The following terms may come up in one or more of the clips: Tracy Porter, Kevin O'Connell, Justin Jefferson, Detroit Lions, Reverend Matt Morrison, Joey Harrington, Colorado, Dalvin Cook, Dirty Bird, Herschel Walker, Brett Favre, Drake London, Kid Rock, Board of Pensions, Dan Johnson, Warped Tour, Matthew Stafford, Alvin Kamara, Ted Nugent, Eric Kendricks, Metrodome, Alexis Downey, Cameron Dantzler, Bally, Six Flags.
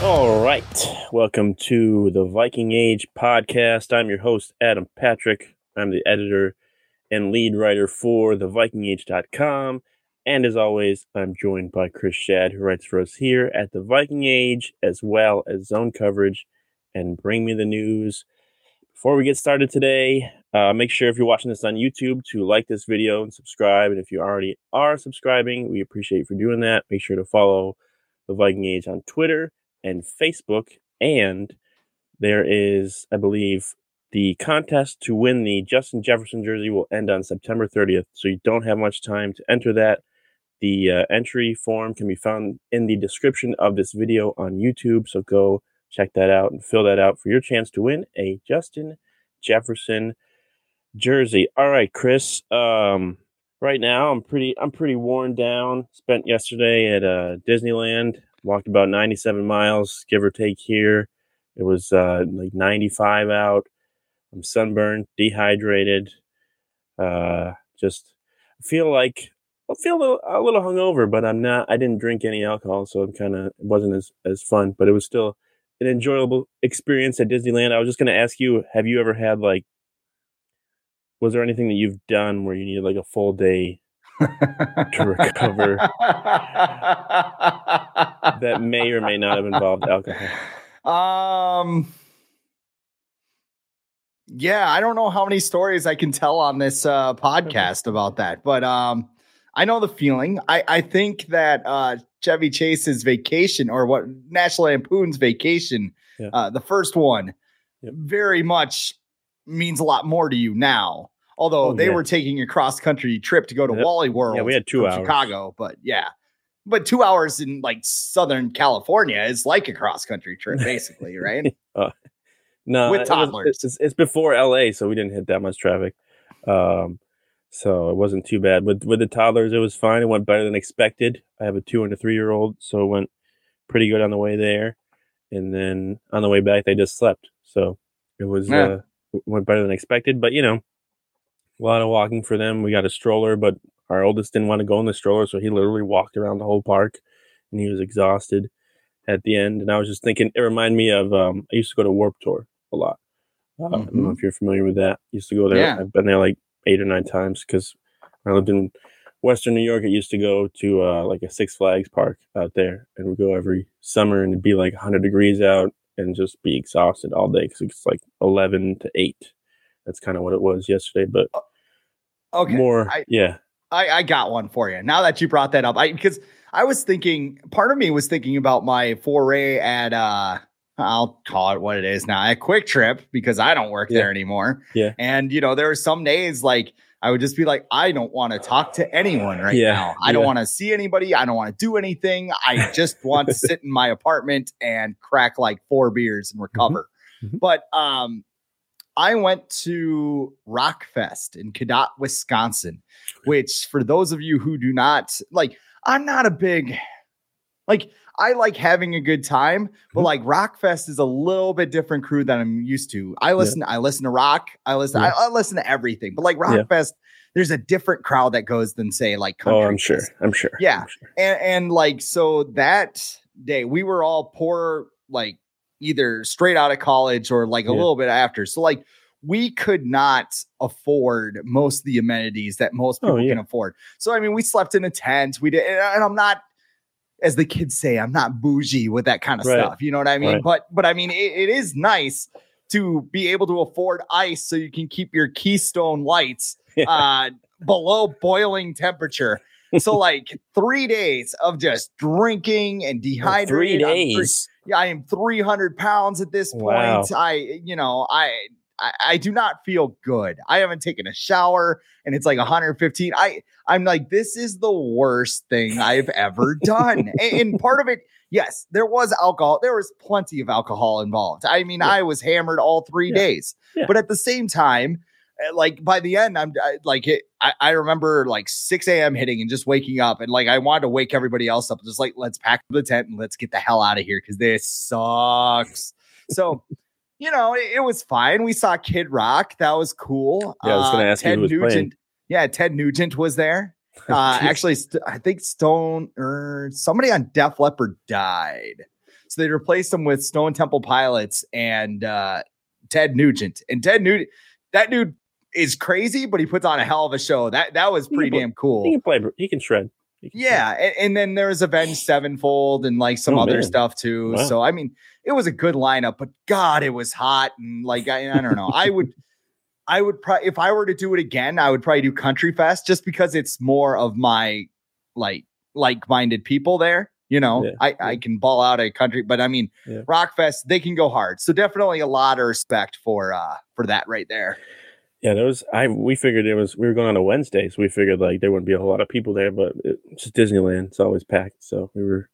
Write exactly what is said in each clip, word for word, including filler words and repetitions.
All right. Welcome to the Viking Age podcast. I'm your host, Adam Patrick. I'm the editor and lead writer for the viking age dot com. And as always, I'm joined by Chris Shadd, who writes for us here at The Viking Age, as well as Zone Coverage and Bring Me the News. Before we get started today, uh, make sure if you're watching this on YouTube to like this video and subscribe. And if you already are subscribing, we appreciate you for doing that. Make sure to follow The Viking Age on Twitter and Facebook, and there is, I believe, the contest to win the Justin Jefferson jersey will end on September thirtieth, so you don't have much time to enter that. The uh, entry form can be found in the description of this video on YouTube, so go check that out and fill that out for your chance to win a Justin Jefferson jersey. All right, Chris, um, right now I'm pretty, I'm pretty worn down. Spent yesterday at uh, Disneyland. Walked about ninety-seven miles, give or take here. It was uh, like ninety-five out. I'm sunburned, dehydrated. Uh, just feel like I feel a little, a little hungover, but I'm not. I didn't drink any alcohol, so I'm kind of it wasn't as, as fun. But it was still an enjoyable experience at Disneyland. I was just going to ask you: have you ever had like? Was there anything that you've done where you needed like a full day to recover that may or may not have involved alcohol? Um, yeah, I don't know how many stories I can tell on this uh, podcast about that, but um, I know the feeling. I, I think that uh, Chevy Chase's Vacation, or what, National Lampoon's Vacation, yeah. uh, the first one, yep. very much means a lot more to you now. Although oh, they yeah. were taking a cross-country trip to go to yep. Wally World. Yeah, we had two hours. Chicago, but yeah. But two hours in like Southern California is like a cross-country trip, basically, right? uh, no. With toddlers. It was, it's, it's before L A, so we didn't hit that much traffic. Um, so it wasn't too bad. With with the toddlers, it was fine. It went better than expected. I have a two- and a three-year-old, so it went pretty good on the way there. And then on the way back, they just slept. So it was yeah. uh, it went better than expected. But, you know, a lot of walking for them. We got a stroller, but our oldest didn't want to go in the stroller, so he literally walked around the whole park, and he was exhausted at the end. And I was just thinking, it reminded me of, um, I used to go to Warped Tour a lot. Mm-hmm. Uh, I don't know if you're familiar with that. I used to go there. Yeah. I've been there like eight or nine times because when I lived in Western New York, I used to go to uh, like a Six Flags park out there, and we'd go every summer, and it'd be like one hundred degrees out and just be exhausted all day because it's like eleven to eight. That's kind of what it was yesterday, but okay, more, I, yeah. I, I got one for you. Now that you brought that up, I because I was thinking, part of me was thinking about my foray at, uh, I'll call it what it is now, at Quick Trip, because I don't work yeah. there anymore. Yeah, and you know, there are some days like I would just be like, I don't want to talk to anyone right yeah. now. I yeah. don't want to see anybody. I don't want to do anything. I just want to sit in my apartment and crack like four beers and recover. Mm-hmm. But um. I went to Rock Fest in Cadott, Wisconsin, which for those of you who do not like, I'm not a big, like I like having a good time, but like Rock Fest is a little bit different crew than I'm used to. I listen, yeah. I listen to rock. I listen, yeah. I, I listen to everything, but like Rock yeah. Fest, there's a different crowd that goes than say like country. Oh, I'm sure. I'm sure. Yeah. I'm sure. And, and like, so that day we were all poor, like, either straight out of college or like a yeah. little bit after. So like we could not afford most of the amenities that most people oh, yeah. can afford. So, I mean, we slept in a tent. We did. And I'm not, as the kids say, I'm not bougie with that kind of right. stuff. You know what I mean? Right. But, but I mean, it, it is nice to be able to afford ice so you can keep your Keystone Lights yeah. uh, below boiling temperature. So like three days of just drinking and dehydrating. Oh, three days. I am three hundred pounds at this point. Wow. I, you know, I, I, I do not feel good. I haven't taken a shower and it's like one hundred fifteen. I, I'm like, this is the worst thing I've ever done. and, and part of it, yes, there was alcohol. There was plenty of alcohol involved. I mean, yeah. I was hammered all three yeah. days, yeah. but at the same time, like by the end, I'm I, like, it, I, I remember like six a.m. hitting and just waking up. And like, I wanted to wake everybody else up. Just like, let's pack the tent and let's get the hell out of here. 'Cause this sucks. So, you know, it, it was fine. We saw Kid Rock. That was cool. Yeah, I was going to ask uh, you who was Nugent. Playing. Yeah, Ted Nugent was there. Uh, actually, st- I think Stone or somebody on Def Leppard died. So they replaced him with Stone Temple Pilots and uh, Ted Nugent. And Ted Nugent, that dude is crazy, but he puts on a hell of a show. That that was pretty damn play, cool. He can play. He can shred. He can yeah. Shred. And, and then there was Avenged Sevenfold and like some oh, other man. stuff too. Wow. So, I mean, it was a good lineup, but God, it was hot. And like, I, I don't know. I would, I would probably, if I were to do it again, I would probably do Country Fest just because it's more of my like, like-minded people there. You know, yeah, I, yeah. I can ball out a country, but I mean, yeah. Rock Fest, they can go hard. So definitely a lot of respect for, uh, for that right there. Yeah, there was, I, we figured it was, we were going on a Wednesday. So we figured like there wouldn't be a whole lot of people there, but it, it's just Disneyland. It's always packed. So we were,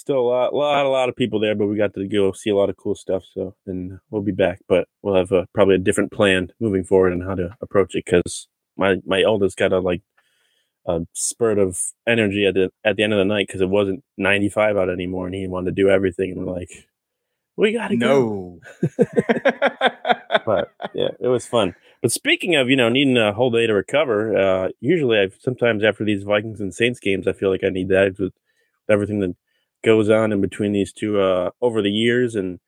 Still a lot, lot, a lot of people there, but we got to go see a lot of cool stuff. So, and we'll be back, but we'll have a, probably a different plan moving forward on how to approach it because my, my eldest got a like a spurt of energy at the at the end of the night because it wasn't ninety-five out anymore, and he wanted to do everything. And we're like, we gotta no. go. But yeah, it was fun. But speaking of, you know, needing a whole day to recover, uh, usually I've sometimes after these Vikings and Saints games, I feel like I need that with everything that goes on in between these two uh, over the years. And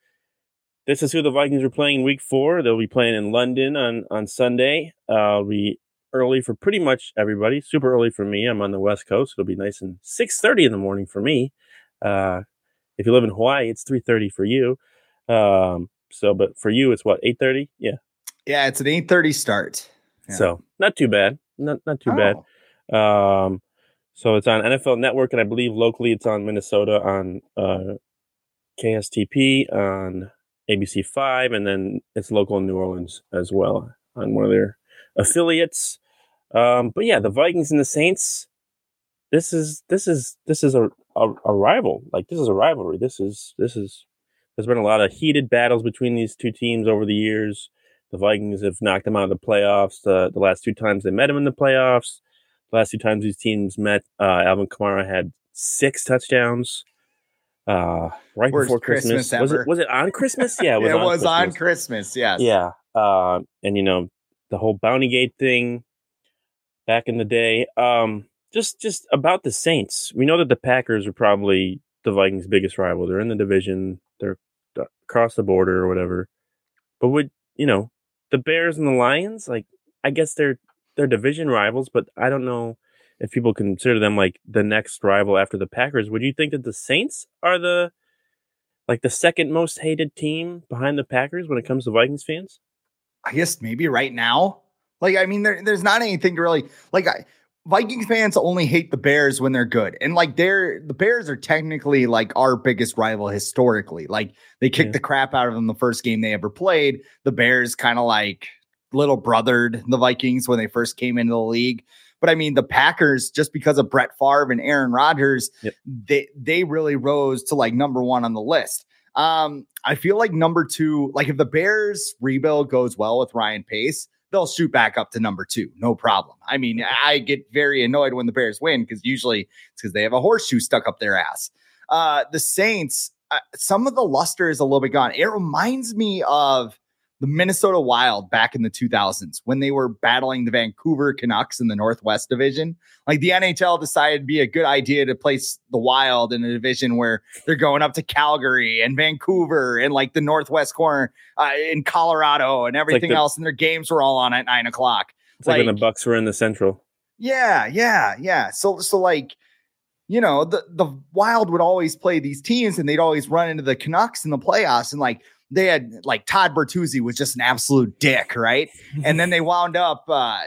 this is who the Vikings are playing in week four. They'll be playing in London on, on Sunday. Uh, it'll be early for pretty much everybody. Super early for me. I'm on the West Coast. It'll be nice and six thirty in the morning for me. Uh, if you live in Hawaii, it's three thirty for you. Um, so, but for you, it's what, eight thirty? Yeah. Yeah, it's an eight thirty start. Yeah. So, not too bad. Not not too oh. bad. Um So it's on N F L Network, and I believe locally it's on Minnesota on uh, K S T P, on A B C five, and then it's local in New Orleans as well on one of their affiliates. Um, but yeah, the Vikings and the Saints. This is this is this is a, a, a rival. Like this is a rivalry. This is this is. There's been a lot of heated battles between these two teams over the years. The Vikings have knocked them out of the playoffs. The, the last two times they met them in the playoffs. Last two times these teams met, uh, Alvin Kamara had six touchdowns uh, right Worst before Christmas. Christmas was, it, was it on Christmas? Yeah, it was, it on, was Christmas. on Christmas. Yes. Yeah. Uh, and, you know, the whole Bounty Gate thing back in the day. Um, just just about the Saints. We know that the Packers are probably the Vikings' biggest rival. They're in the division. They're across the border or whatever. But, would you know, the Bears and the Lions, like, I guess they're They're division rivals, but I don't know if people consider them like the next rival after the Packers. Would you think that the Saints are the like the second most hated team behind the Packers when it comes to Vikings fans? I guess maybe right now. Like, I mean, there, there's not anything to really like. I, Vikings fans only hate the Bears when they're good, and like they're the Bears are technically like our biggest rival historically. Like they kicked yeah. the crap out of them the first game they ever played. The Bears kind of like little brothered the Vikings when they first came into the league. But I mean, the Packers, just because of Brett Favre and Aaron Rodgers, yep. they, they really rose to like number one on the list. Um, I feel like number two, like if the Bears rebuild goes well with Ryan Pace, they'll shoot back up to number two. No problem. I mean, I get very annoyed when the Bears win because usually it's because they have a horseshoe stuck up their ass. Uh, the Saints, uh, some of the luster is a little bit gone. It reminds me of the Minnesota Wild back in the two thousands when they were battling the Vancouver Canucks in the Northwest Division. Like the N H L decided it'd be a good idea to place the Wild in a division where they're going up to Calgary and Vancouver and like the Northwest corner uh, in Colorado and everything like the, else. And their games were all on at nine o'clock. It's like, like when the Bucks were in the Central. Yeah, yeah, yeah. So, so like, you know, the, the Wild would always play these teams and they'd always run into the Canucks in the playoffs and like, they had like Todd Bertuzzi was just an absolute dick. Right. And then they wound up uh,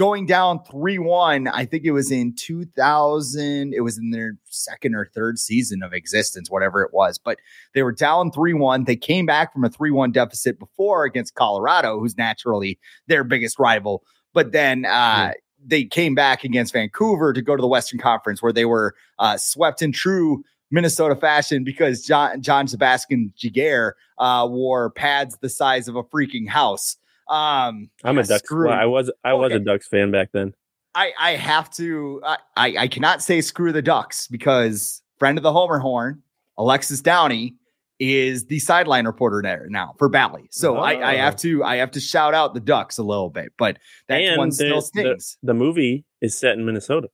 going down three one. I think it was in two thousand. It was in their second or third season of existence, whatever it was. But they were down three one. They came back from a three one deficit before against Colorado, who's naturally their biggest rival. But then uh, they came back against Vancouver to go to the Western Conference, where they were uh, swept in true Minnesota fashion, because John, John Sebastian Jaguar uh, wore pads the size of a freaking house. Um, I'm a Ducks fan. I was I was okay. a Ducks fan back then. I, I have to I, I cannot say screw the Ducks, because friend of the Homer Horn, Alexis Downey, is the sideline reporter there now for Bally. So oh. I, I have to I have to shout out the Ducks a little bit, but that and one still stings. The, the movie is set in Minnesota.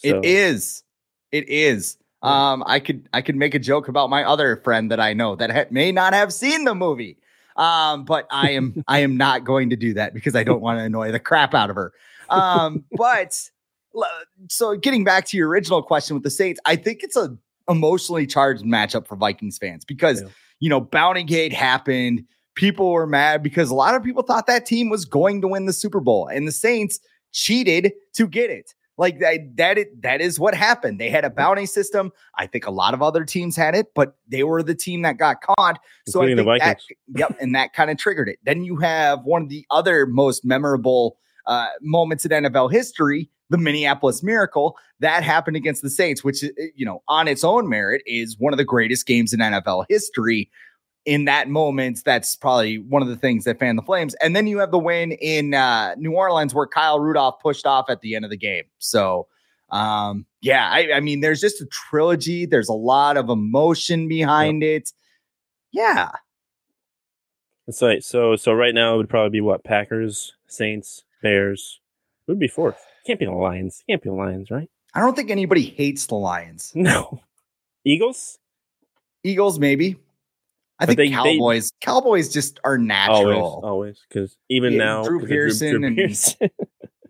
So. It is. It is. Um, I could I could make a joke about my other friend that I know that ha- may not have seen the movie. Um, but I am I am not going to do that, because I don't want to annoy the crap out of her. Um, but so getting back to your original question with the Saints, I think it's a emotionally charged matchup for Vikings fans, because, yeah. you know, Bounty Gate happened. People were mad because a lot of people thought that team was going to win the Super Bowl, and the Saints cheated to get it. Like that, that, it, that is what happened. They had a bounty system. I think a lot of other teams had it, but they were the team that got caught. So I think the Vikings. That, yep, and that kind of triggered it. Then you have one of the other most memorable uh, moments in N F L history, the Minneapolis Miracle, that happened against the Saints, which, you know, on its own merit is one of the greatest games in N F L history. In that moment, that's probably one of the things that fanned the flames. And then you have the win in uh, New Orleans, where Kyle Rudolph pushed off at the end of the game. So, um, yeah, I, I mean, there's just a trilogy. There's a lot of emotion behind yep. it. Yeah. That's right. So, so right now it would probably be what? Packers, Saints, Bears. It would be fourth. Can't be the Lions. Can't be the Lions, right? I don't think anybody hates the Lions. No. Eagles? Eagles, maybe. I but think they, Cowboys, they, Cowboys just are natural. Always, because even yeah, now, Drew Pearson, Drew, Drew Pearson and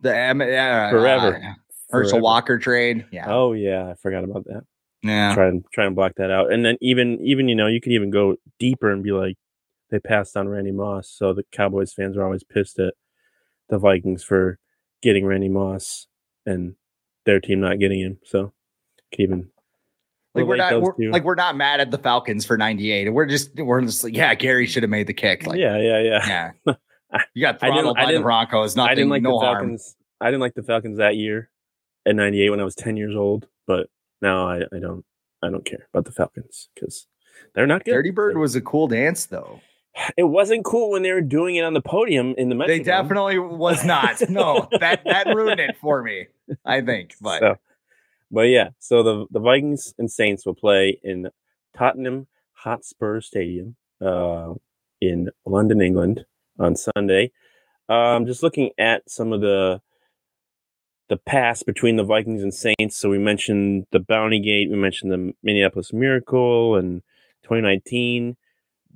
the M- uh, forever uh, Herschel Walker trade. Yeah. Oh yeah, I forgot about that. Yeah. Try and try and block that out, and then even even you know you could even go deeper and be like, they passed on Randy Moss, so the Cowboys fans are always pissed at the Vikings for getting Randy Moss and their team not getting him. So could even. Like we're not we're, like we're not mad at the Falcons for ninety-eight. We're just we're just like, yeah, Gary should have made the kick. Like, yeah, yeah, yeah. yeah. You got throttled by the Broncos. Nothing, I didn't like no the Falcons. Harm. I didn't like the Falcons that year at ninety-eight when I was ten years old. But now I, I don't I don't care about the Falcons because they're not good. Dirty Bird was a cool dance though. It wasn't cool when they were doing it on the podium in the Metrodome. They definitely was not. No, that that ruined it for me. I think, but. So. But yeah, so the, the Vikings and Saints will play in Tottenham Hotspur Stadium uh, in London, England on Sunday. Um, just looking at some of the the past between the Vikings and Saints. So we mentioned the Bounty Gate. We mentioned the Minneapolis Miracle in twenty nineteen.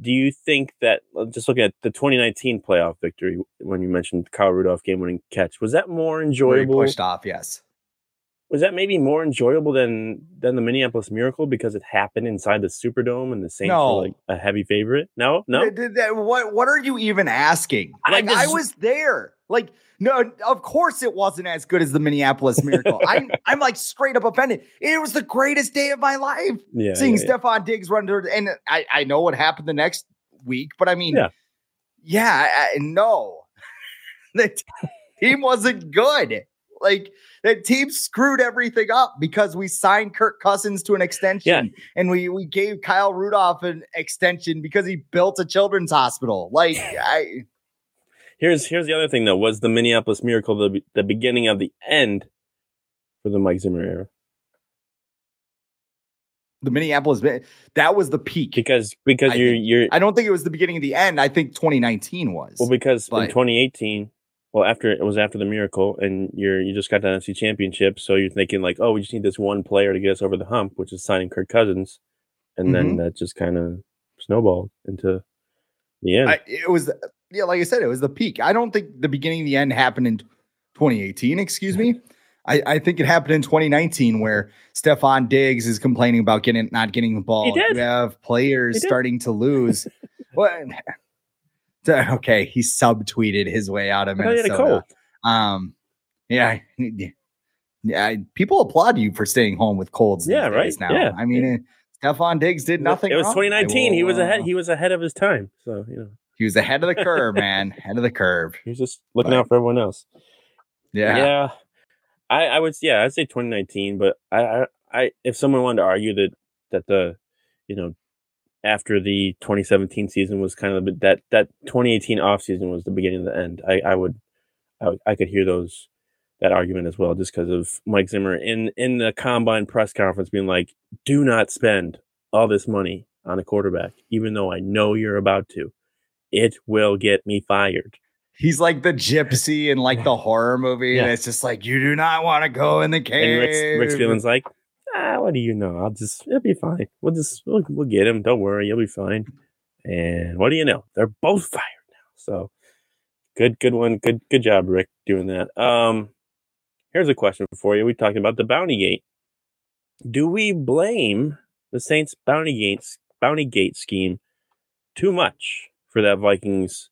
Do you think that, just looking at the twenty nineteen playoff victory, when you mentioned Kyle Rudolph game-winning catch, was that more enjoyable? Very pushed off, yes. Was that maybe more enjoyable than than the Minneapolis Miracle because it happened inside the Superdome and the Saints no. were like a heavy favorite? No, no. What what are you even asking? Like I, just, I was there. Like no, of course it wasn't as good as the Minneapolis Miracle. I'm I'm like straight up offended. It was the greatest day of my life. Yeah, seeing yeah, yeah. Stephon Diggs run to, and I I know what happened the next week, but I mean, yeah, yeah I, no, the team wasn't good. Like that team screwed everything up because we signed Kirk Cousins to an extension yeah. and we, we gave Kyle Rudolph an extension because he built a children's hospital. Like I here's, here's the other thing though, was the Minneapolis Miracle, the, the beginning of the end for the Mike Zimmer era. The Minneapolis, that was the peak because, because I you're, think, you're, I don't think it was the beginning of the end. I think twenty nineteen was well, because but, in twenty eighteen, well, after it was after the Miracle, and you're you just got the N F C Championship, so you're thinking like, oh, we just need this one player to get us over the hump, which is signing Kirk Cousins, and mm-hmm. then that just kind of snowballed into the end. I, it was, yeah, like I said, it was the peak. I don't think the beginning of the end happened in twenty eighteen. Excuse me, I, I think it happened in twenty nineteen where Stephon Diggs is complaining about getting not getting the ball. You have players starting to lose. What? Okay, he subtweeted his way out of Minnesota. Um, Yeah. Yeah. People applaud you for staying home with colds. Yeah. Right. Now. Yeah. I mean, yeah. Stephon Diggs did nothing. It was wrong. twenty nineteen. Will, he was uh, ahead. He was ahead of his time. So, you know, he was ahead of the curve, man. Ahead of the curve. He was just looking but, out for everyone else. Yeah. Yeah. I, I would. Yeah. I'd say twenty nineteen. But I, I, I, if someone wanted to argue that, that the, you know, after the twenty seventeen season was kind of the, that that twenty eighteen offseason was the beginning of the end. I, I would, I I could hear those that argument as well, just because of Mike Zimmer in in the combine press conference being like, "Do not spend all this money on a quarterback, even though I know you're about to. It will get me fired." He's like the gypsy in like the horror movie, yeah. and it's just like, you do not want to go in the cave. And Rick, Rick Spielman's like, ah, what do you know? I'll just, it'll be fine. We'll just, we'll, we'll get him. Don't worry. You'll be fine. And what do you know? They're both fired now. So good, good one. Good, good job, Rick, doing that. Um, here's a question for you. We talked about the Bounty Gate. Do we blame the Saints Bounty Gates, Bounty Gate scheme too much for that Vikings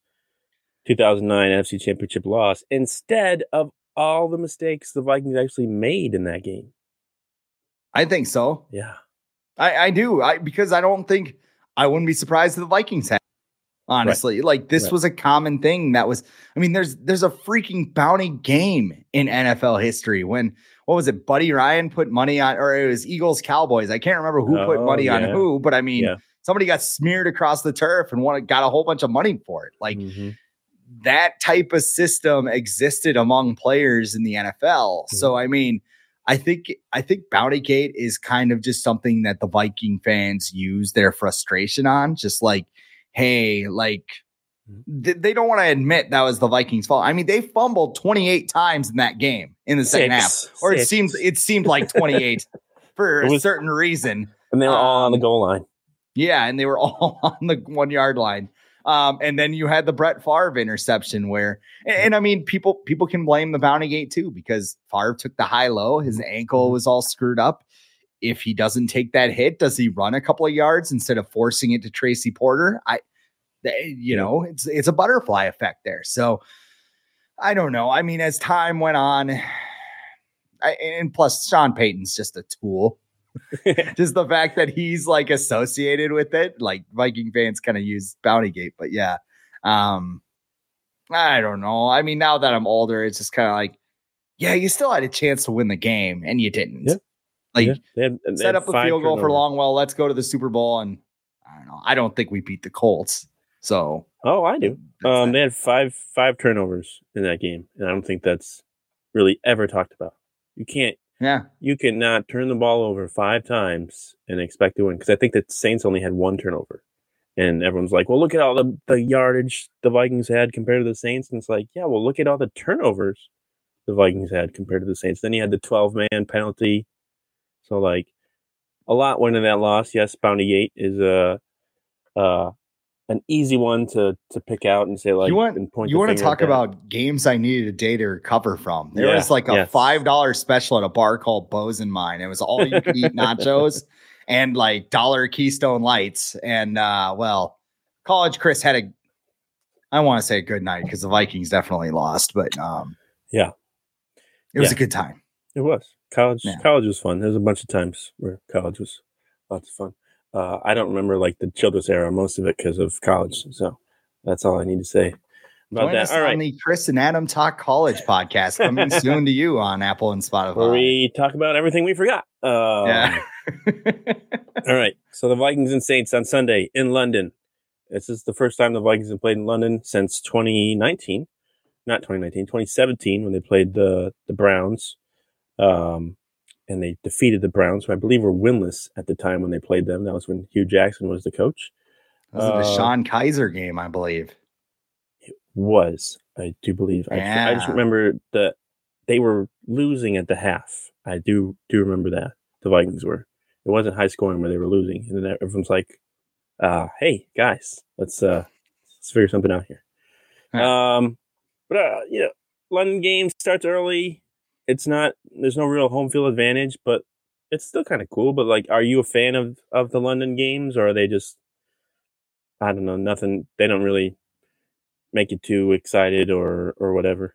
two thousand nine N F C Championship loss instead of all the mistakes the Vikings actually made in that game? I think so. Yeah, I, I do. I because I don't think I wouldn't be surprised if the Vikings had. Honestly, right. like this right. was a common thing that was. I mean, there's there's a freaking bounty game in N F L history. When what was it? Buddy Ryan put money on, or it was Eagles Cowboys. I can't remember who oh, put money yeah. on who, but I mean, yeah. somebody got smeared across the turf and won, got a whole bunch of money for it. Like mm-hmm. that type of system existed among players in the N F L. Mm-hmm. So I mean. I think I think Bounty Gate is kind of just something that the Viking fans use their frustration on. Just like, hey, like th- they don't want to admit that was the Vikings' fault. I mean, they fumbled twenty-eight times in that game in the second Six. half, or Six. it seems it seemed like twenty-eight for was, a certain reason. And they were um, all on the goal line. Yeah, and they were all on the one yard line. Um, and then you had the Brett Favre interception where, and, and I mean, people, people can blame the Bounty Gate too, because Favre took the high low. His ankle was all screwed up. If he doesn't take that hit, does he run a couple of yards instead of forcing it to Tracy Porter? I, they, you know, it's, it's a butterfly effect there. So I don't know. I mean, as time went on, I, and plus Sean Payton's just a tool. Just the fact that he's like associated with it, like Viking fans kind of use Bounty Gate, but yeah, um, I don't know. I mean, now that I'm older, it's just kind of like, yeah, you still had a chance to win the game and you didn't. Yeah. Like yeah. They had, they set up a field goal for Longwell. Let's go to the Super Bowl, and I don't know. I don't think we beat the Colts. So oh, I do. Um, they had five five turnovers in that game, and I don't think that's really ever talked about. You can't. Yeah, you cannot turn the ball over five times and expect to win, because I think that Saints only had one turnover, and everyone's like, "Well, look at all the, the yardage the Vikings had compared to the Saints," and it's like, "Yeah, well, look at all the turnovers the Vikings had compared to the Saints." Then you had the twelve-man penalty, so like a lot went in that loss. Yes, Bounty Gate is a uh, an easy one to to pick out and say like you want. And point you want to talk about games I needed a day to recover from. There yeah, was like a yes. five dollar special at a bar called Bows and Mine. It was all you could eat nachos and like dollar Keystone Lights. And uh, well, college Chris had a. I want to say a good night because the Vikings definitely lost, but um, yeah, it was yeah. a good time. It was college. Yeah. College was fun. There was a bunch of times where college was lots of fun. Uh, I don't remember like the Childress era, most of it because of college. So that's all I need to say about Join that. Us all on right. the Chris and Adam Talk College podcast coming soon to you on Apple and Spotify. Where we talk about everything we forgot. Um, yeah. All right. So the Vikings and Saints on Sunday in London. This is the first time the Vikings have played in London since twenty nineteen. Not twenty nineteen, twenty seventeen when they played the, the Browns. Um, And they defeated the Browns, who I believe were winless at the time when they played them. That was when Hugh Jackson was the coach. That was uh, the Sean Kaiser game, I believe. It was, I do believe. Yeah. I, I just remember that they were losing at the half. I do do remember that. The Vikings were. It wasn't high scoring where they were losing. And then everyone's like, uh, hey, guys, let's uh, let's figure something out here. Right. Um, but, uh, you know, London game starts early. It's not, there's no real home field advantage, but it's still kind of cool. But like, are you a fan of, of the London games, or are they just, I don't know, nothing? They don't really make you too excited or, or whatever.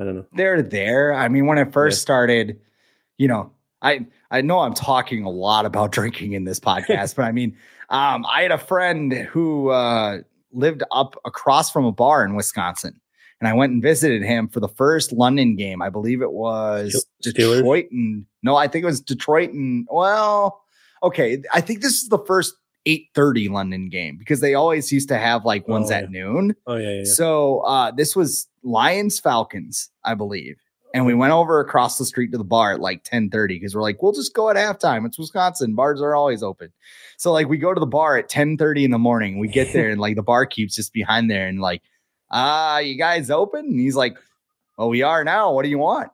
I don't know. They're there. I mean, when I first yeah. started, you know, I I know I'm talking a lot about drinking in this podcast, but I mean, um, I had a friend who uh, lived up across from a bar in Wisconsin, and I went and visited him for the first London game. I believe it was Steelers? Detroit and no, I think it was Detroit and well, okay, I think this is the first eight thirty London game because they always used to have like ones oh, yeah. at noon. Oh yeah, yeah. So uh, this was Lions Falcons, I believe, and we went over across the street to the bar at like ten thirty because we're like, we'll just go at halftime. It's Wisconsin, bars are always open. So like we go to the bar at ten thirty in the morning. We get there and like the bar keeps just behind there and like, ah, uh, you guys open? And he's like, well, we are now. What do you want?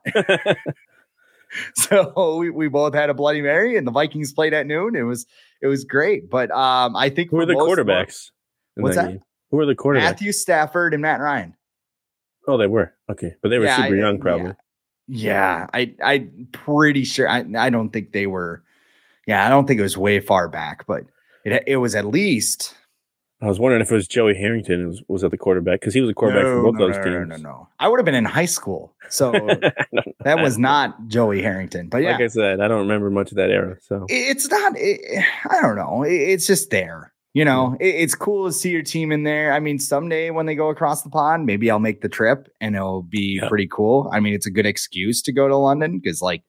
So we, we both had a Bloody Mary and the Vikings played at noon. It was it was great. But um, I think who are the quarterbacks? Of, what's that? that? Who are the quarterbacks? Matthew Stafford and Matt Ryan. Oh, they were. OK, but they were yeah, super I, young, probably. Yeah, yeah I, I'm pretty sure. I, I don't think they were. Yeah, I don't think it was way far back, but it it was at least. I was wondering if it was Joey Harrington who was, was at the quarterback because he was a quarterback no, for both no, those no, teams. No, no, no. I would have been in high school. So that was not Joey Harrington. But yeah. Like I said, I don't remember much of that era. So it's not, it, I don't know. It, it's just there. You know, it, it's cool to see your team in there. I mean, someday when they go across the pond, maybe I'll make the trip and it'll be yeah. pretty cool. I mean, it's a good excuse to go to London because, like,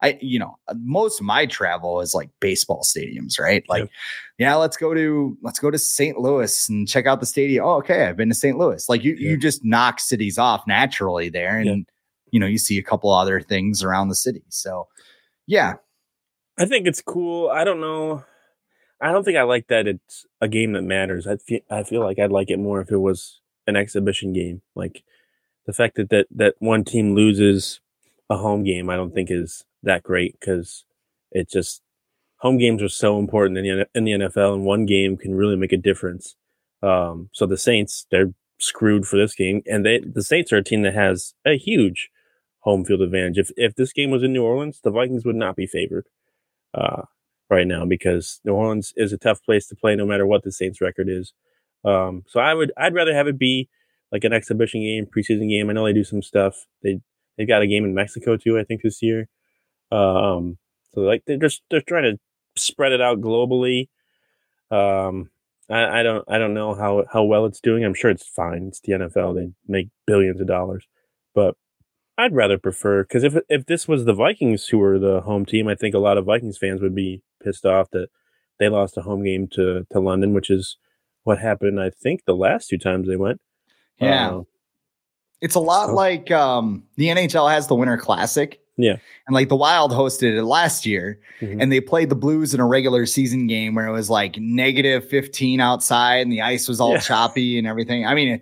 I, you know, most of my travel is like baseball stadiums, right? Like, yeah, yeah let's go to, let's go to Saint Louis and check out the stadium. Oh, okay. I've been to Saint Louis. Like you, yeah. you just knock cities off naturally there. And, yeah. you know, you see a couple other things around the city. So yeah, I think it's cool. I don't know. I don't think I like that. It's a game that matters. I feel, I feel like I'd like it more if it was an exhibition game. Like the fact that, that, that one team loses a home game, I don't think is that great because it just home games are so important in the, in the N F L and one game can really make a difference. Um, so the Saints, they're screwed for this game and they, the Saints are a team that has a huge home field advantage. If, if this game was in New Orleans, the Vikings would not be favored, uh, right now because New Orleans is a tough place to play no matter what the Saints record is. Um, so I would, I'd rather have it be like an exhibition game, preseason game. I know they do some stuff. They, they've got a game in Mexico too, I think this year. Um, so like they're just they're trying to spread it out globally. Um, I, I don't I don't know how, how well it's doing. I'm sure it's fine. It's the N F L. They make billions of dollars, but I'd rather prefer because if if this was the Vikings who were the home team, I think a lot of Vikings fans would be pissed off that they lost a home game to to London, which is what happened. I think the last two times they went. Yeah, uh, it's a lot so. like um, the N H L has the Winter Classic. Yeah. And like the Wild hosted it last year mm-hmm. and they played the Blues in a regular season game where it was like negative fifteen outside and the ice was all yeah. choppy and everything. I mean,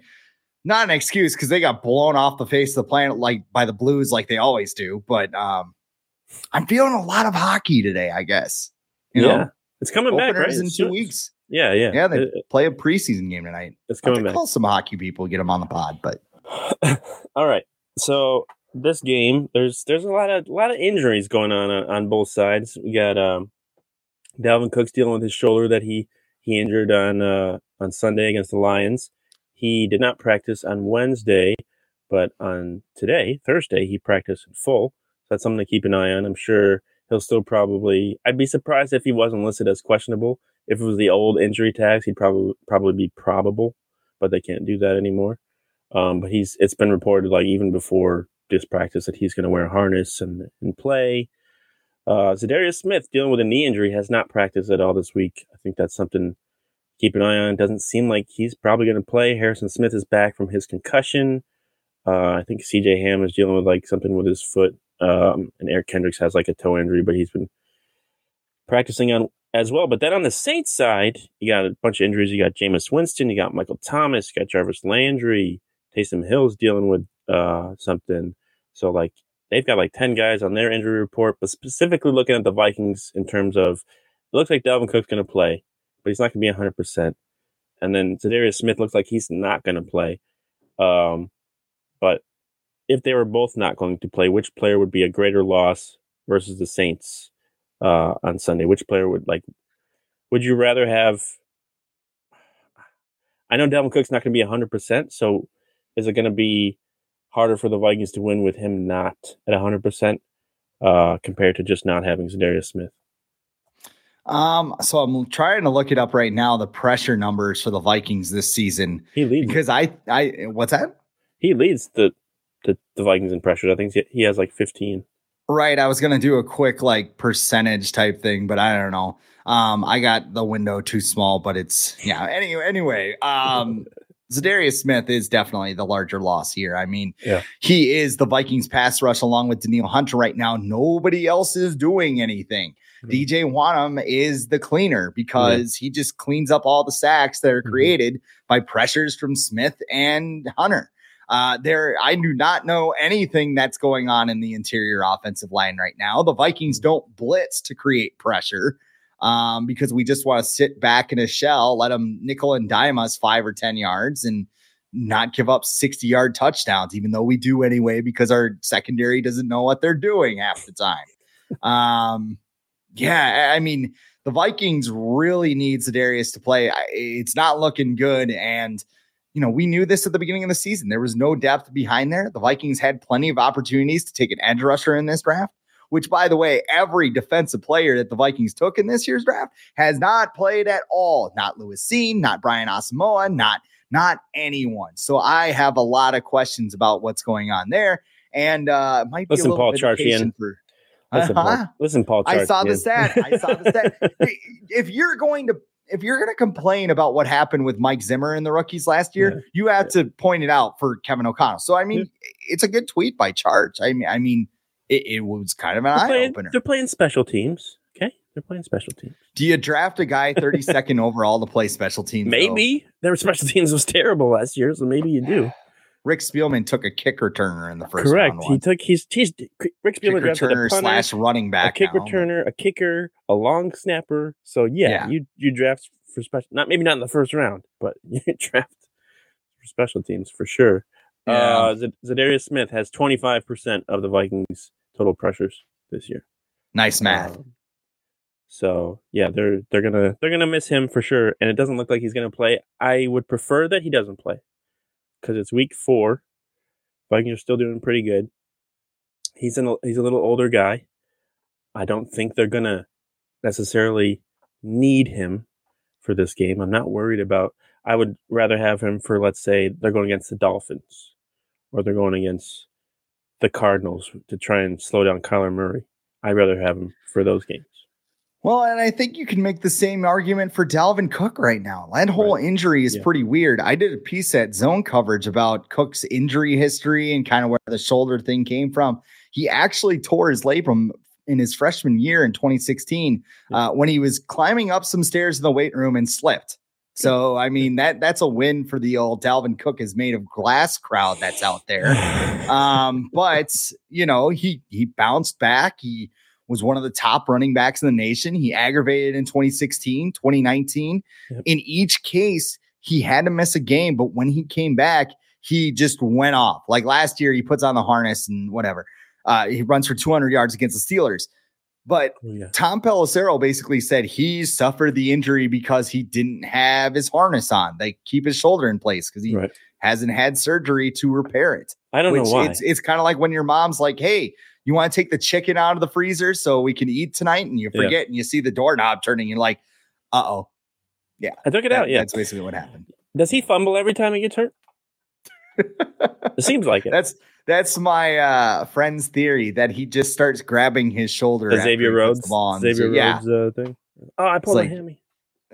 not an excuse because they got blown off the face of the planet like by the Blues like they always do. But um, I'm feeling a lot of hockey today, I guess. You yeah. know, it's coming Openers back right? in it's two weeks. Yeah. Yeah. Yeah. They it, play a preseason game tonight. It's coming back. Call some hockey people, get them on the pod. But All right. So this game, there's there's a lot of a lot of injuries going on uh, on both sides. We got um, Dalvin Cook's dealing with his shoulder that he he injured on uh, on Sunday against the Lions. He did not practice on Wednesday, but on today, Thursday, he practiced in full. So that's something to keep an eye on. I'm sure he'll still probably. I'd be surprised if he wasn't listed as questionable. If it was the old injury tags, he'd probably probably be probable, but they can't do that anymore. Um, but he's it's been reported, like even before this practice, that he's going to wear a harness and, and play. Uh, Zadarius Smith, dealing with a knee injury, has not practiced at all this week. I think that's something to keep an eye on. It doesn't seem like he's probably going to play. Harrison Smith is back from his concussion. Uh, I think C J Ham is dealing with like something with his foot. Um, and Eric Kendricks has like a toe injury, but he's been practicing on as well. But then on the Saints side, you got a bunch of injuries. You got Jameis Winston, you got Michael Thomas, you got Jarvis Landry. Taysom Hill's dealing with uh, something. So, like, they've got like ten guys on their injury report, but specifically looking at the Vikings in terms of it looks like Dalvin Cook's going to play, but he's not going to be one hundred percent. And then Zadarius Smith looks like he's not going to play. Um, but if they were both not going to play, which player would be a greater loss versus the Saints uh, on Sunday? Which player would, like, would you rather have? I know Dalvin Cook's not going to be one hundred percent, so is it going to be harder for the Vikings to win with him not at one hundred percent uh, compared to just not having Zadarius Smith? Um, so I'm trying to look it up right now, the pressure numbers for the Vikings this season. He leads. Because I, I, what's that? He leads the, the, the Vikings in pressure. I think he has like fifteen. Right. I was going to do a quick like percentage type thing, but I don't know. Um, I got the window too small, but it's, yeah. Anyway, anyway, um, Zadarius Smith is definitely the larger loss here. I mean, yeah. He is the Vikings pass rush along with Danielle Hunter right now. Nobody else is doing anything. Mm-hmm. D J Wanham is the cleaner because mm-hmm. he just cleans up all the sacks that are mm-hmm. created by pressures from Smith and Hunter. Uh, there, I do not know anything that's going on in the interior offensive line right now. The Vikings don't blitz to create pressure. Um, because we just want to sit back in a shell, let them nickel and dime us five or ten yards and not give up sixty-yard touchdowns, even though we do anyway, because our secondary doesn't know what they're doing half the time. um, yeah, I mean, the Vikings really need Zadarius to play. It's not looking good. And, you know, we knew this at the beginning of the season. There was no depth behind there. The Vikings had plenty of opportunities to take an edge rusher in this draft. Which, by the way, every defensive player that the Vikings took in this year's draft has not played at all. Not Louis Cine, not Brian Asamoah, not, not anyone. So I have a lot of questions about what's going on there. And uh, it might listen, be a little Paul Chartian. For, listen, uh-huh. Paul, listen, Paul Chartian. I saw the stat. I saw the stat. If you're going to if you're going to complain about what happened with Mike Zimmer and the rookies last year, yeah. you have yeah. to point it out for Kevin O'Connell. So I mean, yeah. it's a good tweet by Charge. I mean, I mean. It, it was kind of an eye opener. They're playing special teams. Okay. They're playing special teams. Do you draft a guy thirty-second overall to play special teams? Maybe. Though? Their special teams was terrible last year, so maybe you do. Rick Spielman took a kick returner in the first Correct. round. Correct. He took he's, he's Rick Spielman kick returner a punter, slash running back. A kick now, returner, but... a kicker, a long snapper. So yeah, yeah, you you draft for special not maybe not in the first round, but you draft for special teams for sure. Yeah. Uh, Z- Zadarius Smith has twenty-five percent of the Vikings' total pressures this year. Nice math. Um, so yeah, they're they're gonna they're gonna miss him for sure, and it doesn't look like he's gonna play. I would prefer that he doesn't play because it's week four. Vikings are still doing pretty good. He's an he's a little older guy. I don't think they're gonna necessarily need him for this game. I'm not worried about. I would rather have him for, let's say, they're going against the Dolphins. Or they're going against the Cardinals to try and slow down Kyler Murray. I'd rather have him for those games. Well, and I think you can make the same argument for Dalvin Cook right now. That whole right. injury is yeah. pretty weird. I did a piece at Zone Coverage about Cook's injury history and kind of where the shoulder thing came from. He actually tore his labrum in his freshman year in twenty sixteen yeah. uh, when he was climbing up some stairs in the weight room and slipped. So, I mean, that that's a win for the old Dalvin Cook is made of glass crowd that's out there. Um, but, you know, he he bounced back. He was one of the top running backs in the nation. He aggravated in twenty sixteen, twenty nineteen. Yep. In each case, he had to miss a game. But when he came back, he just went off. Like last year, he puts on the harness and whatever. Uh, he runs for two hundred yards against the Steelers. But oh, yeah. Tom Pelissero basically said he suffered the injury because he didn't have his harness on. They keep his shoulder in place because he right. hasn't had surgery to repair it. I don't know why. It's, it's kind of like when your mom's like, hey, you want to take the chicken out of the freezer so we can eat tonight? And you forget yeah. and you see the doorknob turning. You're like, uh-oh. Yeah. I took it that, out. Yeah. That's basically what happened. Does he fumble every time he gets hurt? It seems like it. That's that's my uh, friend's theory, that he just starts grabbing his shoulder. The Xavier Rhodes, the ball Xavier so, yeah. Rhodes uh, thing. Oh, I pulled a like, hammy.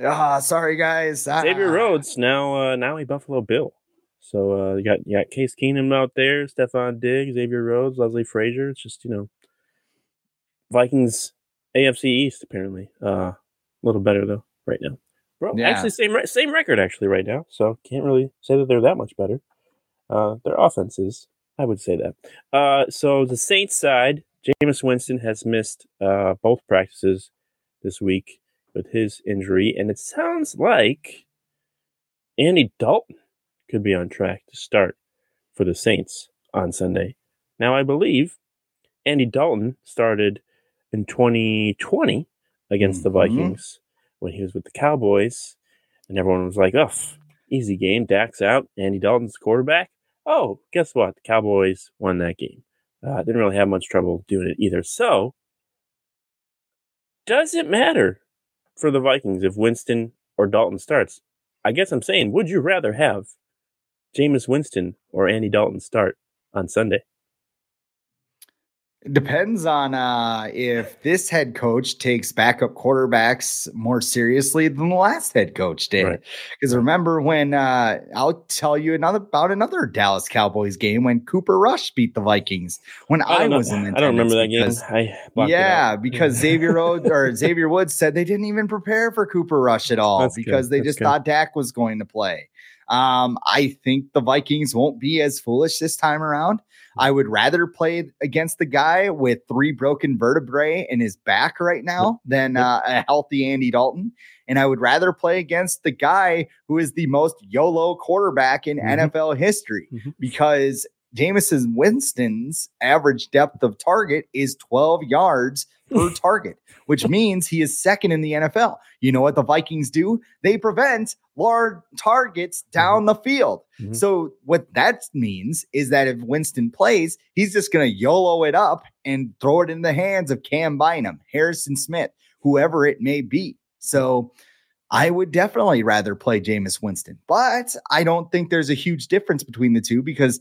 Ah, oh, sorry guys. Ah. Xavier Rhodes now uh, now he Buffalo Bill. So uh, you got you got Case Keenum out there, Stephon Diggs, Xavier Rhodes, Leslie Frazier. It's just you know Vikings A F C East apparently uh, a little better though right now. Bro, yeah. actually same same record actually right now. So can't really say that they're that much better. Uh, their offenses, I would say that. Uh, so the Saints side, Jameis Winston has missed uh, both practices this week with his injury, and it sounds like Andy Dalton could be on track to start for the Saints on Sunday. Now, I believe Andy Dalton started in twenty twenty against mm-hmm. the Vikings when he was with the Cowboys, and everyone was like, "Oh, easy game. Dak's out. Andy Dalton's quarterback." Oh, guess what? The Cowboys won that game. Uh, didn't really have much trouble doing it either. So, does it matter for the Vikings if Winston or Dalton starts? I guess I'm saying, would you rather have Jameis Winston or Andy Dalton start on Sunday? It depends on uh, if this head coach takes backup quarterbacks more seriously than the last head coach did. Because right. remember when uh, I'll tell you another about another Dallas Cowboys game when Cooper Rush beat the Vikings when I, I was in. I don't remember that because, game. I yeah, because Xavier Rhodes or Xavier Woods said they didn't even prepare for Cooper Rush at all That's because good. they That's just good. thought Dak was going to play. Um, I think the Vikings won't be as foolish this time around. I would rather play against the guy with three broken vertebrae in his back right now than uh, a healthy Andy Dalton. And I would rather play against the guy who is the most YOLO quarterback in mm-hmm. N F L history mm-hmm. because Jameis Winston's average depth of target is twelve yards per target, which means he is second in the N F L. You know what the Vikings do? They prevent large targets down the field. Mm-hmm. So what that means is that if Winston plays, he's just going to YOLO it up and throw it in the hands of Cam Bynum, Harrison Smith, whoever it may be. So I would definitely rather play Jameis Winston, but I don't think there's a huge difference between the two because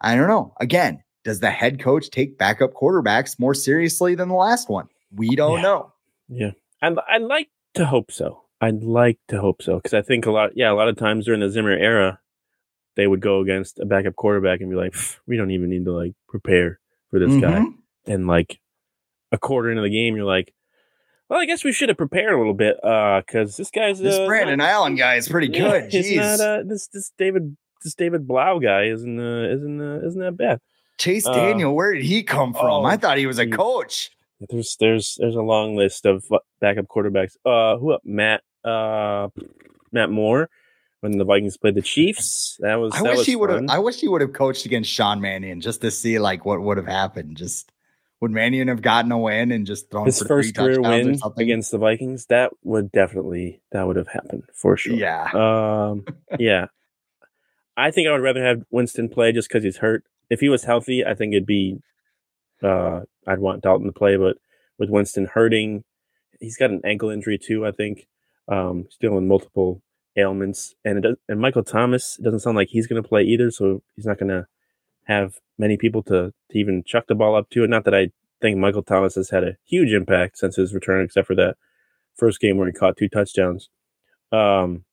I don't know. Again, does the head coach take backup quarterbacks more seriously than the last one? We don't yeah. know. Yeah. I'd, I'd like to hope so. I'd like to hope so. Because I think a lot, yeah, a lot of times during the Zimmer era, they would go against a backup quarterback and be like, we don't even need to like prepare for this mm-hmm. guy. And like a quarter into the game, you're like, well, I guess we should have prepared a little bit because uh, this guy's. Uh, this Brandon not, Allen guy is pretty good. Yeah, Jeez. Not, uh, this, this David this David Blau guy isn't uh, isn't uh, isn't that bad. Chase Daniel, uh, where did he come from? Oh, I thought he was a coach. There's there's there's a long list of backup quarterbacks. Uh, who up? Matt uh, Matt Moore when the Vikings played the Chiefs. That was. I that wish was he would have. I wish he would have coached against Sean Mannion just to see like what would have happened. Just would Mannion have gotten a win and just thrown his for first three career win against the Vikings? That would definitely that would have happened for sure. Yeah. Um. yeah. I think I would rather have Winston play just because he's hurt. If he was healthy, I think it'd be uh, I'd want Dalton to play. But with Winston hurting, he's got an ankle injury, too, I think, um, still in multiple ailments. And it does, and Michael Thomas, it doesn't sound like he's going to play either. So he's not going to have many people to, to even chuck the ball up to. And not that I think Michael Thomas has had a huge impact since his return, except for that first game where he caught two touchdowns. Um,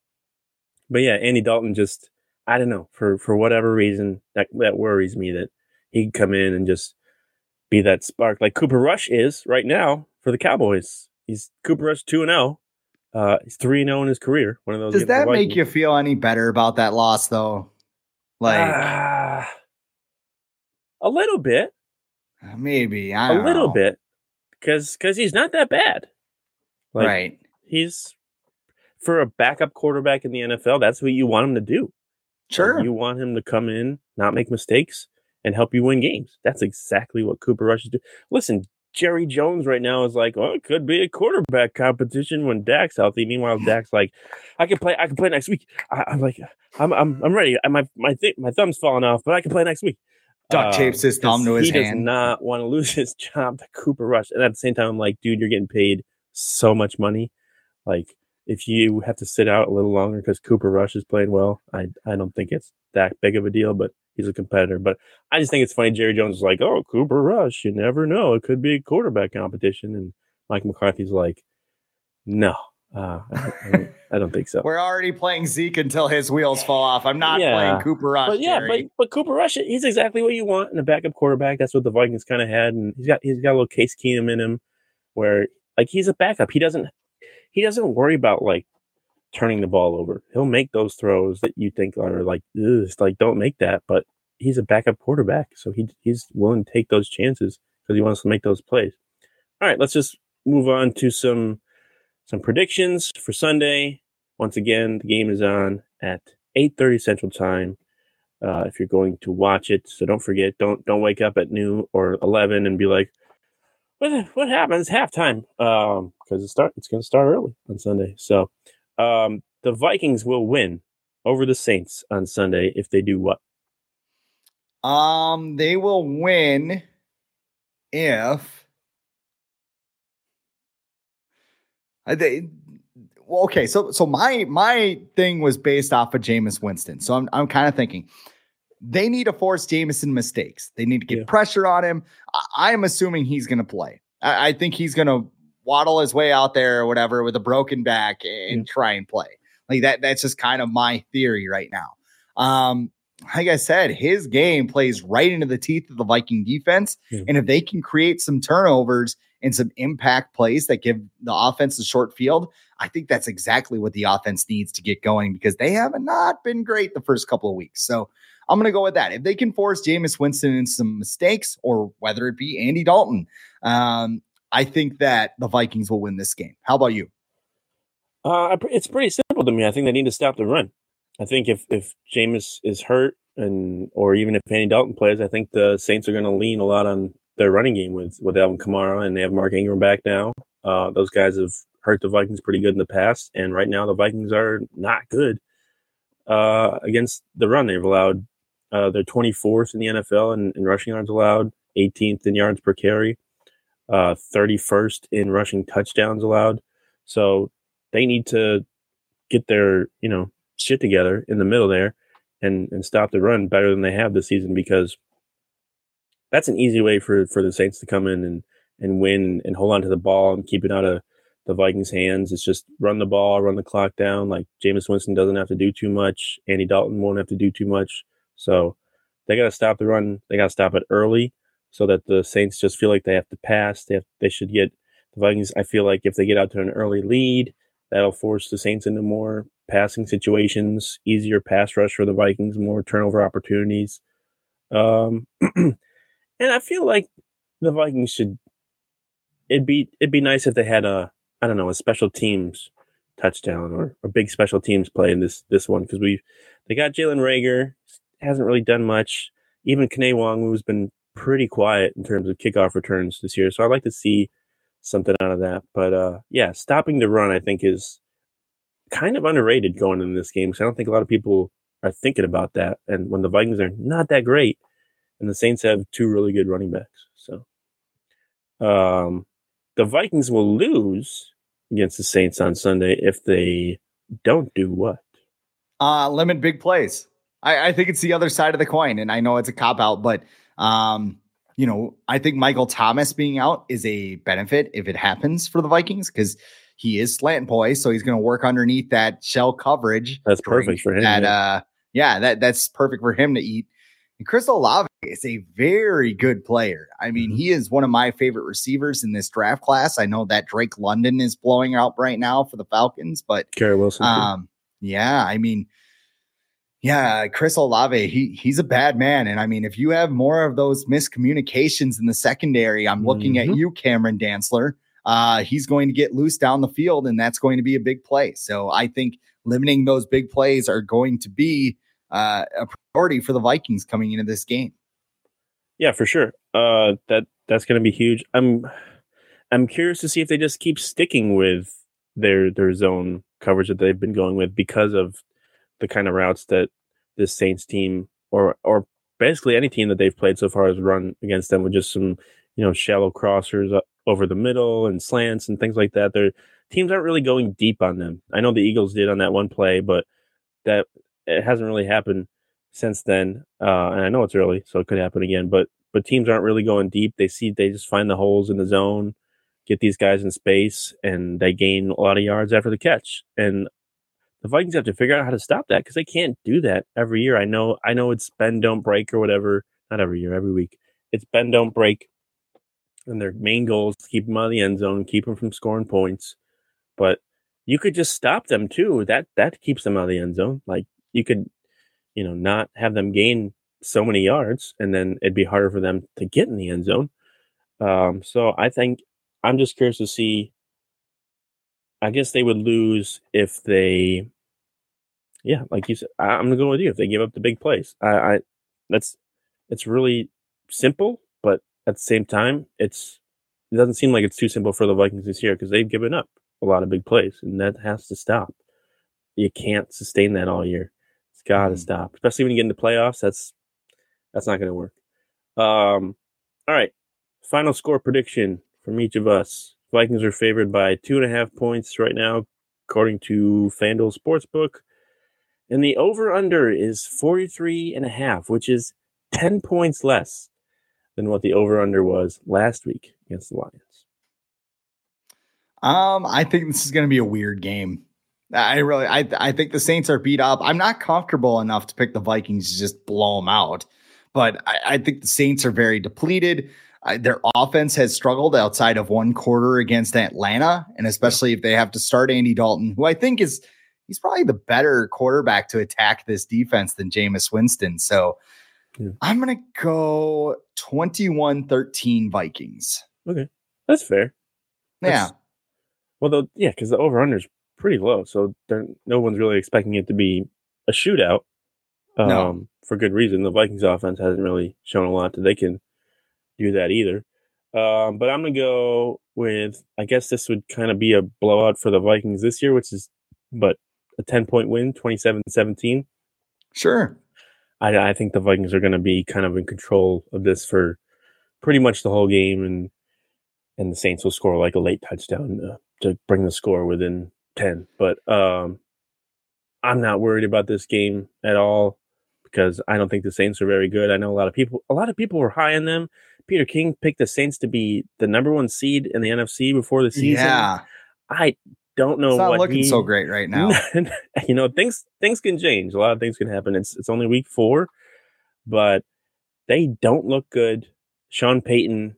but, yeah, Andy Dalton just... I don't know, for, for whatever reason, that, that worries me that he can come in and just be that spark like Cooper Rush is right now for the Cowboys. He's Cooper Rush two and oh. Uh, he's three and oh in his career. One of those. Does that make you feel any better about that loss, though? Like uh, a little bit. Maybe. I don't a little know. bit. Because he's not that bad. Like, right. He's, for a backup quarterback in the N F L, that's what you want him to do. Sure. Like, you want him to come in, not make mistakes, and help you win games. That's exactly what Cooper Rush is doing. Listen, Jerry Jones right now is like, well, it could be a quarterback competition when Dak's healthy. Meanwhile, Dak's like, I can play. I can play next week. I, I'm like, I'm, I'm, I'm ready. I, my, my, th- my thumb's falling off, but I can play next week. Duct tapes his thumb um, to his he hand. He does not want to lose his job to Cooper Rush. And at the same time, I'm like, dude, you're getting paid so much money. Like, if you have to sit out a little longer because Cooper Rush is playing well, I, I don't think it's that big of a deal, but he's a competitor. But I just think it's funny. Jerry Jones is like, oh, Cooper Rush, you never know. It could be a quarterback competition. And Mike McCarthy's like, no. Uh, I, I, I don't think so. We're already playing Zeke until his wheels fall off. I'm not yeah. playing Cooper Rush. But yeah, but, but Cooper Rush, he's exactly what you want in a backup quarterback. That's what the Vikings kind of had, and he's got he's got a little Case Keenum in him, where like he's a backup. He doesn't he doesn't worry about like turning the ball over. He'll make those throws that you think are like like don't make that, but he's a backup quarterback, so he he's willing to take those chances because he wants to make those plays. All right, let's just move on to some. Some predictions for Sunday. Once again, the game is on at eight thirty Central Time. Uh, if you're going to watch it, so don't forget. Don't don't wake up at noon or eleven and be like, "What what happens halftime?" Um, because it start it's going to start early on Sunday. So um, the Vikings will win over the Saints on Sunday if they do what? Um, they will win if. They, well, okay, so so my my thing was based off of Jameis Winston. So I'm I'm kind of thinking they need to force Jameson mistakes. They need to get yeah. pressure on him. I, I'm assuming he's going to play. I, I think he's going to waddle his way out there or whatever with a broken back and yeah. try and play. Like that. That's just kind of my theory right now. Um, like I said, his game plays right into the teeth of the Viking defense, yeah. and if they can create some turnovers and some impact plays that give the offense a short field, I think that's exactly what the offense needs to get going because they have not been great the first couple of weeks. So I'm going to go with that. If they can force Jameis Winston into some mistakes or whether it be Andy Dalton, um, I think that the Vikings will win this game. How about you? Uh, it's pretty simple to me. I think they need to stop the run. I think if, if Jameis is hurt and, or even if Andy Dalton plays, I think the Saints are going to lean a lot on their running game with, with Alvin Kamara, and they have Mark Ingram back now. Uh, those guys have hurt the Vikings pretty good in the past, and right now the Vikings are not good uh, against the run. They've allowed uh, they're twenty-fourth in the N F L in, in rushing yards allowed, eighteenth in yards per carry, uh, thirty-first in rushing touchdowns allowed. So they need to get their you know shit together in the middle there and and stop the run better than they have this season because. That's an easy way for, for the Saints to come in and, and win and hold on to the ball and keep it out of the Vikings' hands. It's just run the ball, run the clock down. Like, Jameis Winston doesn't have to do too much. Andy Dalton won't have to do too much. So they got to stop the run. They got to stop it early so that the Saints just feel like they have to pass. They have, they should get the Vikings. I feel like if they get out to an early lead, that'll force the Saints into more passing situations, easier pass rush for the Vikings, more turnover opportunities. Um And I feel like the Vikings should. It'd be it'd be nice if they had a I don't know a special teams touchdown or a big special teams play in this this one because we they got Jalen Reagor hasn't really done much. Even Kane Wongwu has been pretty quiet in terms of kickoff returns this year. So I'd like to see something out of that. But uh, yeah, stopping the run I think is kind of underrated going into this game because I don't think a lot of people are thinking about that. And when the Vikings are not that great. And the Saints have two really good running backs. So um, the Vikings will lose against the Saints on Sunday if they don't do what? Uh, limit big plays. I, I think it's the other side of the coin. And I know it's a cop-out, but, um, you know, I think Michael Thomas being out is a benefit if it happens for the Vikings because he is slant poised. So he's going to work underneath that shell coverage. That's perfect for him. That, yeah, uh, yeah that, that's perfect for him to eat. And Chris Olave is a very good player. I mean, he is one of my favorite receivers in this draft class. I know that Drake London is blowing out right now for the Falcons, but Kerry Wilson. Um, yeah, I mean, yeah, Chris Olave, he he's a bad man. And I mean, if you have more of those miscommunications in the secondary, I'm looking mm-hmm. at you, Cameron Dantzler. Uh, he's going to get loose down the field, and that's going to be a big play. So I think limiting those big plays are going to be uh, a priority for the Vikings coming into this game. Yeah, for sure. Uh, that that's going to be huge. I'm I'm curious to see if they just keep sticking with their their zone coverage that they've been going with because of the kind of routes that this Saints team or or basically any team that they've played so far has run against them with just some, you know, shallow crossers up over the middle and slants and things like that. Their teams aren't really going deep on them. I know the Eagles did on that one play, but that it hasn't really happened since then. Uh, and I know it's early, so it could happen again, but, but teams aren't really going deep. They see, they just find the holes in the zone, get these guys in space, and they gain a lot of yards after the catch. And the Vikings have to figure out how to stop that, because they can't do that every year. I know, I know it's bend, don't break or whatever. Not every year, every week. It's bend, don't break. And their main goal is to keep them out of the end zone, keep them from scoring points. But you could just stop them too. That that keeps them out of the end zone. Like, you could, you know, not have them gain so many yards, and then it'd be harder for them to get in the end zone. Um, so I think I'm just curious to see. I guess they would lose if they, yeah, like you said, I, I'm gonna go with you. If they give up the big plays, I, I that's it's really simple, but at the same time, it's it doesn't seem like it's too simple for the Vikings this year, because they've given up a lot of big plays, and that has to stop. You can't sustain that all year. It's got to mm-hmm. stop, especially when you get into playoffs. That's that's not going to work. Um, all right, final score prediction from each of us. Vikings are favored by two and a half points right now, according to FanDuel Sportsbook, and the over/under is forty-three and a half, which is ten points less than what the over-under was last week against the Lions. Um, I think this is going to be a weird game. I really, I, I think the Saints are beat up. I'm not comfortable enough to pick the Vikings to just blow them out, but I, I think the Saints are very depleted. I, their offense has struggled outside of one quarter against Atlanta, and especially if they have to start Andy Dalton, who I think is he's probably the better quarterback to attack this defense than Jameis Winston. So. Yeah. I'm going to go twenty-one thirteen Vikings. Okay. That's fair. That's, yeah. Well, though, yeah, because the over-under is pretty low, so no one's really expecting it to be a shootout um, no. for good reason. The Vikings offense hasn't really shown a lot that they can do that either. Um, but I'm going to go with, I guess this would kind of be a blowout for the Vikings this year, which is but a ten-point win, twenty-seven seventeen. Sure. I, I think the Vikings are going to be kind of in control of this for pretty much the whole game, and and the Saints will score like a late touchdown uh, to bring the score within ten. But um, I'm not worried about this game at all, because I don't think the Saints are very good. I know a lot of people, a lot of people were high on them. Peter King picked the Saints to be the number one seed in the N F C before the season. Yeah, I don't know. It's not what looking he, so great right now. You know, things things can change. A lot of things can happen. It's it's only week four, but they don't look good. Sean Payton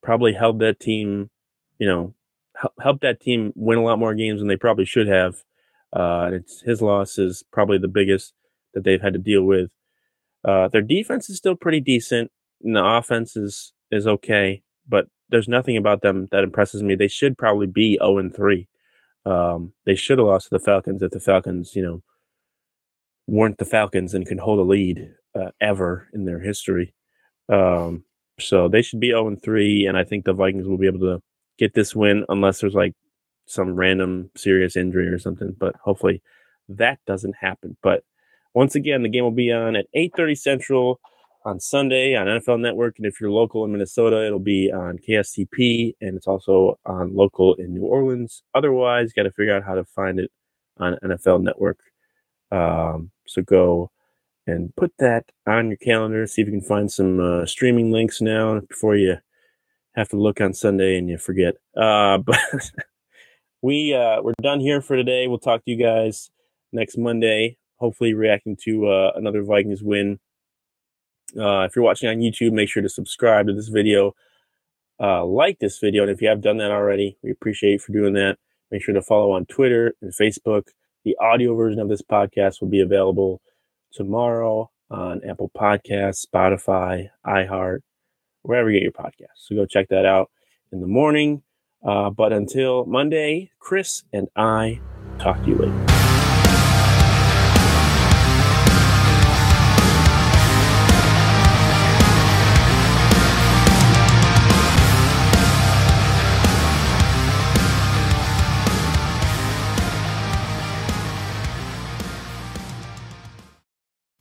probably held that team, you know, helped that team win a lot more games than they probably should have. Uh, it's his loss is probably the biggest that they've had to deal with. Uh, their defense is still pretty decent, and the offense is is okay, but there's nothing about them that impresses me. They should probably be oh and three. Um, they should have lost to the Falcons if the Falcons, you know, weren't the Falcons and can hold a lead uh, ever in their history. Um, so they should be oh and three, and I think the Vikings will be able to get this win unless there's like some random serious injury or something. But hopefully that doesn't happen. But once again, the game will be on at eight thirty Central on Sunday on N F L Network, and if you're local in Minnesota, it'll be on K S T P, and it's also on local in New Orleans. Otherwise, got to figure out how to find it on N F L Network. Um, so go and put that on your calendar. See if you can find some uh, streaming links now before you have to look on Sunday and you forget. Uh, but we uh, we're done here for today. We'll talk to you guys next Monday. Hopefully, reacting to uh, another Vikings win. Uh, if you're watching on YouTube, make sure to subscribe to this video, uh, like this video. And if you have done that already, we appreciate you for doing that. Make sure to follow on Twitter and Facebook. The audio version of this podcast will be available tomorrow on Apple Podcasts, Spotify, iHeart, wherever you get your podcasts. So go check that out in the morning. Uh, but until Monday, Chris and I talk to you later.